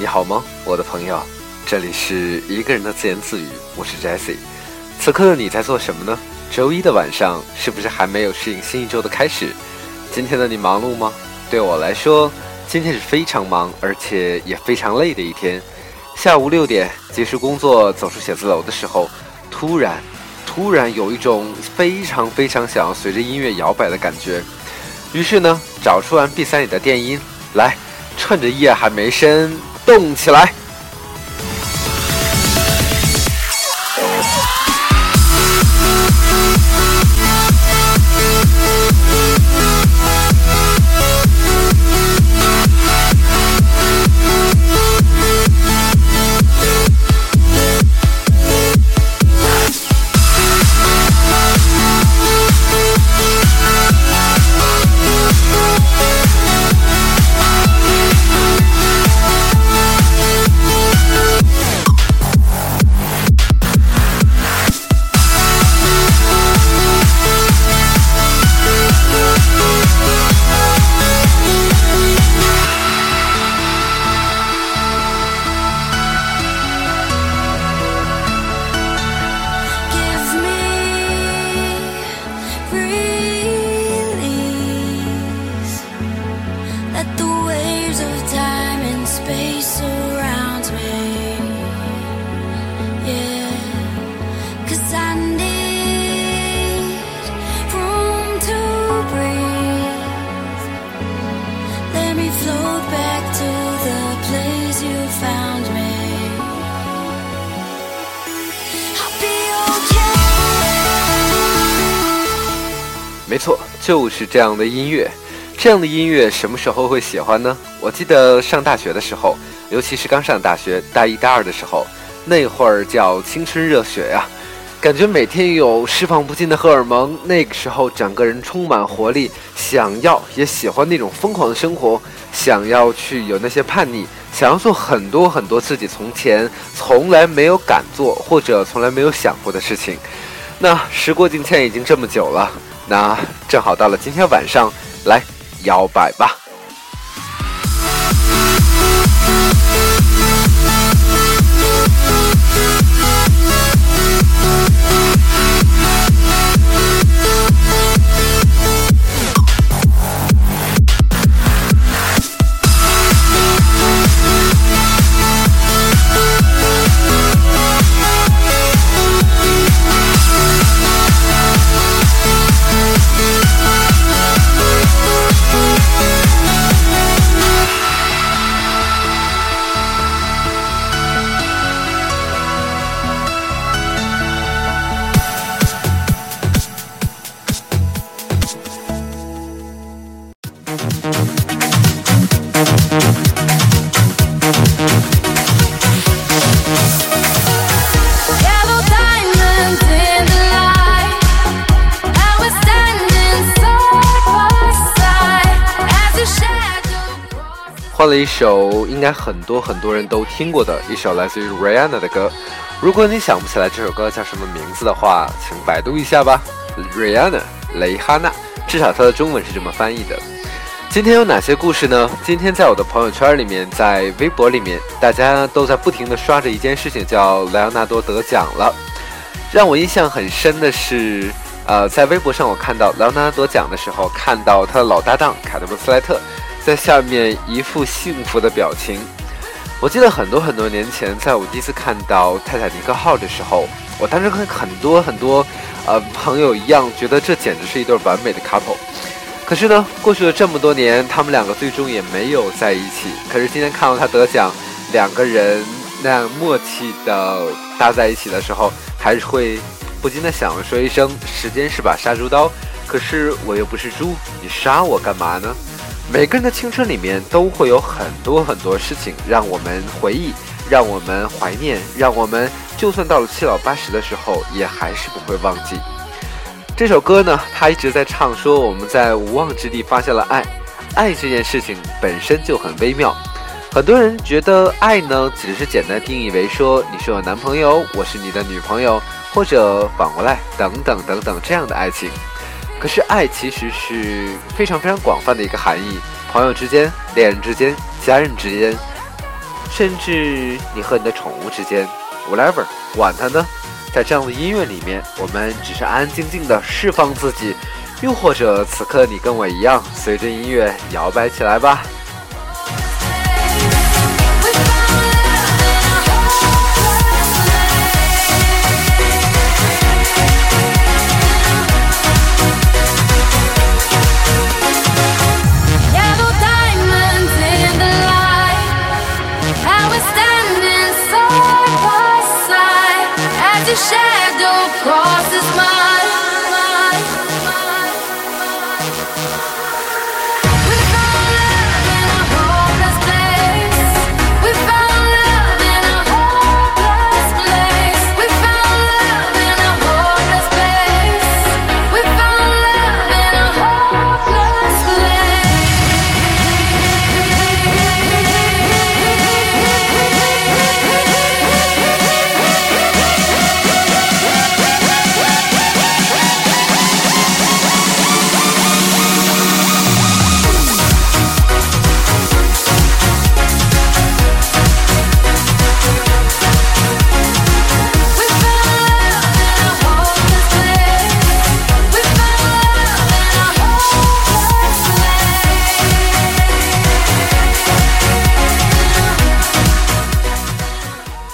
你好吗，我的朋友？这里是一个人的自言自语，我是 Jesse。 此刻的你在做什么呢？周一的晚上是不是还没有适应新一周的开始？今天的你忙碌吗？对我来说，今天是非常忙而且也非常累的一天。下午6点结束工作，走出写字楼的时候，突然有一种非常想要随着音乐摇摆的感觉。于是呢，找出完 MP3 里的电音，来趁着夜还没深，动起来。没错，就是这样的音乐。这样的音乐什么时候会喜欢呢？我记得上大学的时候，尤其是刚上大学大一大二的时候，那会儿叫青春热血啊，感觉每天有释放不尽的荷尔蒙。那个时候整个人充满活力，想要也喜欢那种疯狂的生活，想要去有那些叛逆，想要做很多很多自己从前从来没有敢做或者从来没有想过的事情。那时过境迁已经这么久了，那正好到了今天晚上，来摇摆吧。换了一首应该很多人都听过的一首来自于 Rihanna 的歌。如果你想不起来这首歌叫什么名字的话，请百度一下吧。 Rihanna 蕾哈娜，至少它的中文是这么翻译的。今天有哪些故事呢？今天在我的朋友圈里面，在微博里面，大家都在不停地刷着一件事情，叫莱昂纳多得奖了。让我印象很深的是在微博上我看到莱昂纳多奖的时候，看到他的老搭档凯特温斯莱特在下面一副幸福的表情。我记得很多年前，在我第一次看到泰坦尼克号的时候，我当时跟很多朋友一样，觉得这简直是一对完美的 couple。 可是呢，过去了这么多年，他们两个最终也没有在一起。可是今天看到他得奖，两个人那样默契的搭在一起的时候，还是会不禁的想要说一声，时间是把杀猪刀，可是我又不是猪，你杀我干嘛呢？每个人的青春里面都会有很多事情让我们回忆，让我们怀念，让我们就算到了7老8十的时候也还是不会忘记。这首歌呢，它一直在唱说我们在无望之地发现了爱。爱这件事情本身就很微妙，很多人觉得爱呢只是简单定义为说你是我男朋友，我是你的女朋友，或者反过来等等这样的爱情。可是爱其实是非常广泛的一个含义，朋友之间、恋人之间、家人之间，甚至你和你的宠物之间 whatever， 管它呢。在这样的音乐里面，我们只是安安静静的释放自己，又或者此刻你跟我一样，随着音乐摇摆起来吧。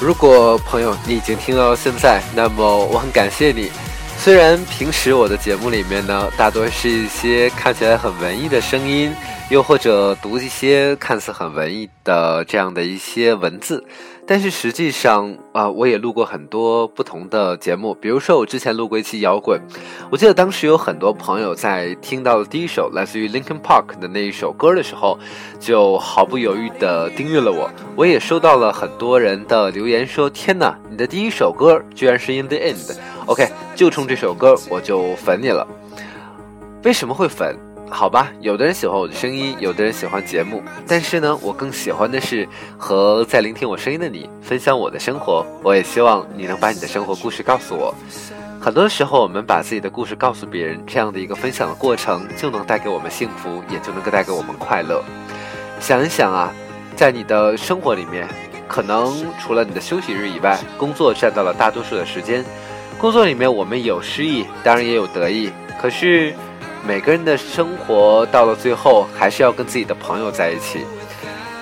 如果朋友你已经听到现在，那么我很感谢你。虽然平时我的节目里面呢，大多是一些看起来很文艺的声音，又或者读一些看似很文艺的这样的一些文字，但是实际上我也录过很多不同的节目。比如说我之前录过一期摇滚，我记得当时有很多朋友在听到第一首来自于 Linkin Park 的那一首歌的时候，就毫不犹豫的订阅了我。我也收到了很多人的留言说，天哪，你的第一首歌居然是 In the End， OK， 就冲这首歌我就粉你了。为什么会粉？好吧，有的人喜欢我的声音，有的人喜欢节目，但是呢，我更喜欢的是和在聆听我声音的你分享我的生活。我也希望你能把你的生活故事告诉我。很多时候我们把自己的故事告诉别人，这样的一个分享的过程就能带给我们幸福，也就能够带给我们快乐。想一想啊，在你的生活里面，可能除了你的休息日以外，工作占到了大多数的时间。工作里面我们有失意，当然也有得意，可是每个人的生活到了最后还是要跟自己的朋友在一起。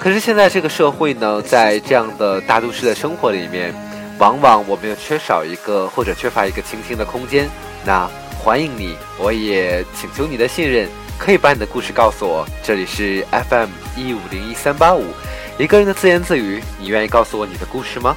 可是现在这个社会呢，在这样的大都市的生活里面，往往我们又缺少一个或者缺乏一个倾听的空间。那欢迎你，我也请求你的信任，可以把你的故事告诉我。这里是 FM 1501385，一个人的自言自语，你愿意告诉我你的故事吗？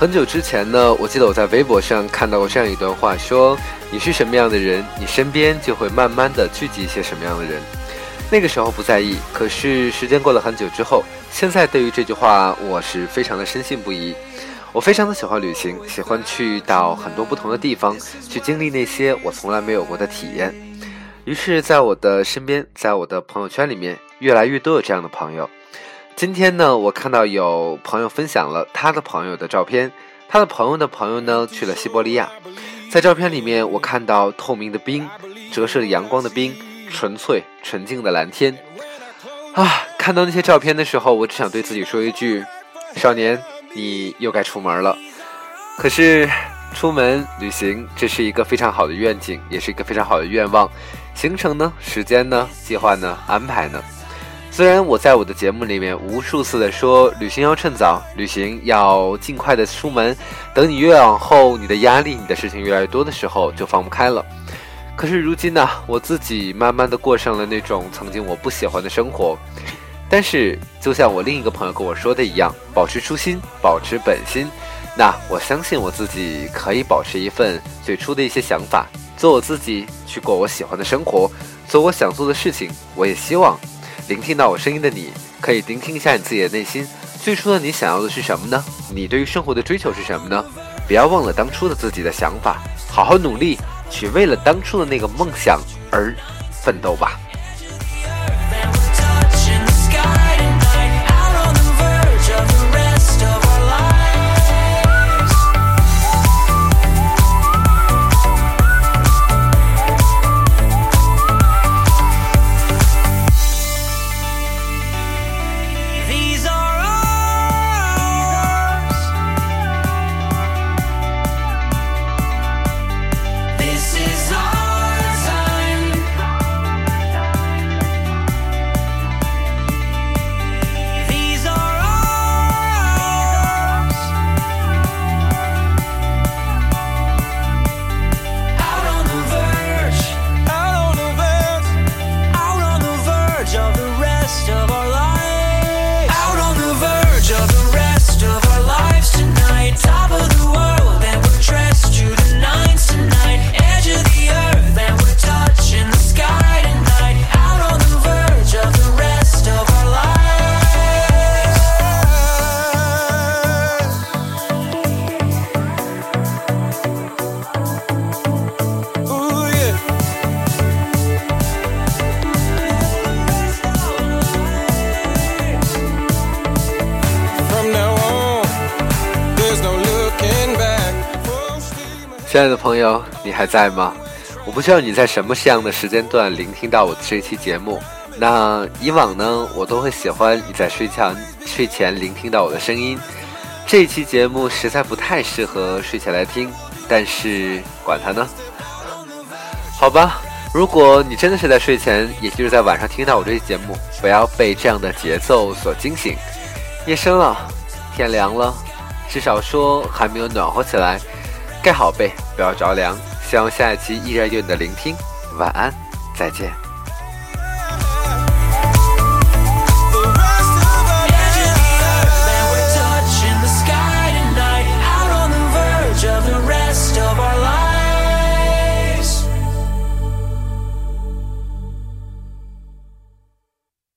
很久之前呢，我记得我在微博上看到过这样一段话，说你是什么样的人，你身边就会慢慢的聚集一些什么样的人。那个时候不在意，可是时间过了很久之后，现在对于这句话我是非常的深信不疑。我非常的喜欢旅行，喜欢去到很多不同的地方，去经历那些我从来没有过的体验。于是在我的身边，在我的朋友圈里面，越来越多有这样的朋友。今天呢，我看到有朋友分享了他的朋友的照片，他的朋友的朋友呢去了西伯利亚。在照片里面，我看到透明的冰，折射阳光的冰，纯粹纯净的蓝天啊！看到那些照片的时候，我只想对自己说一句，少年，你又该出门了。可是出门旅行，这是一个非常好的愿景，也是一个非常好的愿望。行程呢，时间呢，计划呢，安排呢，虽然我在我的节目里面无数次的说，旅行要趁早，旅行要尽快的出门，等你越往后，你的压力，你的事情越来越多的时候，就放不开了。可是如今呢，我自己慢慢的过上了那种曾经我不喜欢的生活。但是就像我另一个朋友跟我说的一样，保持初心，保持本心，那我相信我自己可以保持一份最初的一些想法，做我自己，去过我喜欢的生活，做我想做的事情。我也希望聆听到我声音的你，可以聆听一下你自己的内心，最初的你想要的是什么呢？你对于生活的追求是什么呢？不要忘了当初的自己的想法，好好努力，去为了当初的那个梦想而奋斗吧。亲爱的朋友，你还在吗？我不知道你在什么这样的时间段聆听到我的这期节目。那以往呢，我都会喜欢你在睡前聆听到我的声音。这一期节目实在不太适合睡前来听，但是管它呢，好吧。如果你真的是在睡前，也就是在晚上听到我这期节目，不要被这样的节奏所惊醒。夜深了，天凉了，至少说还没有暖和起来，盖好被，不要着凉。希望下一期依然有你的聆听。晚安，再见。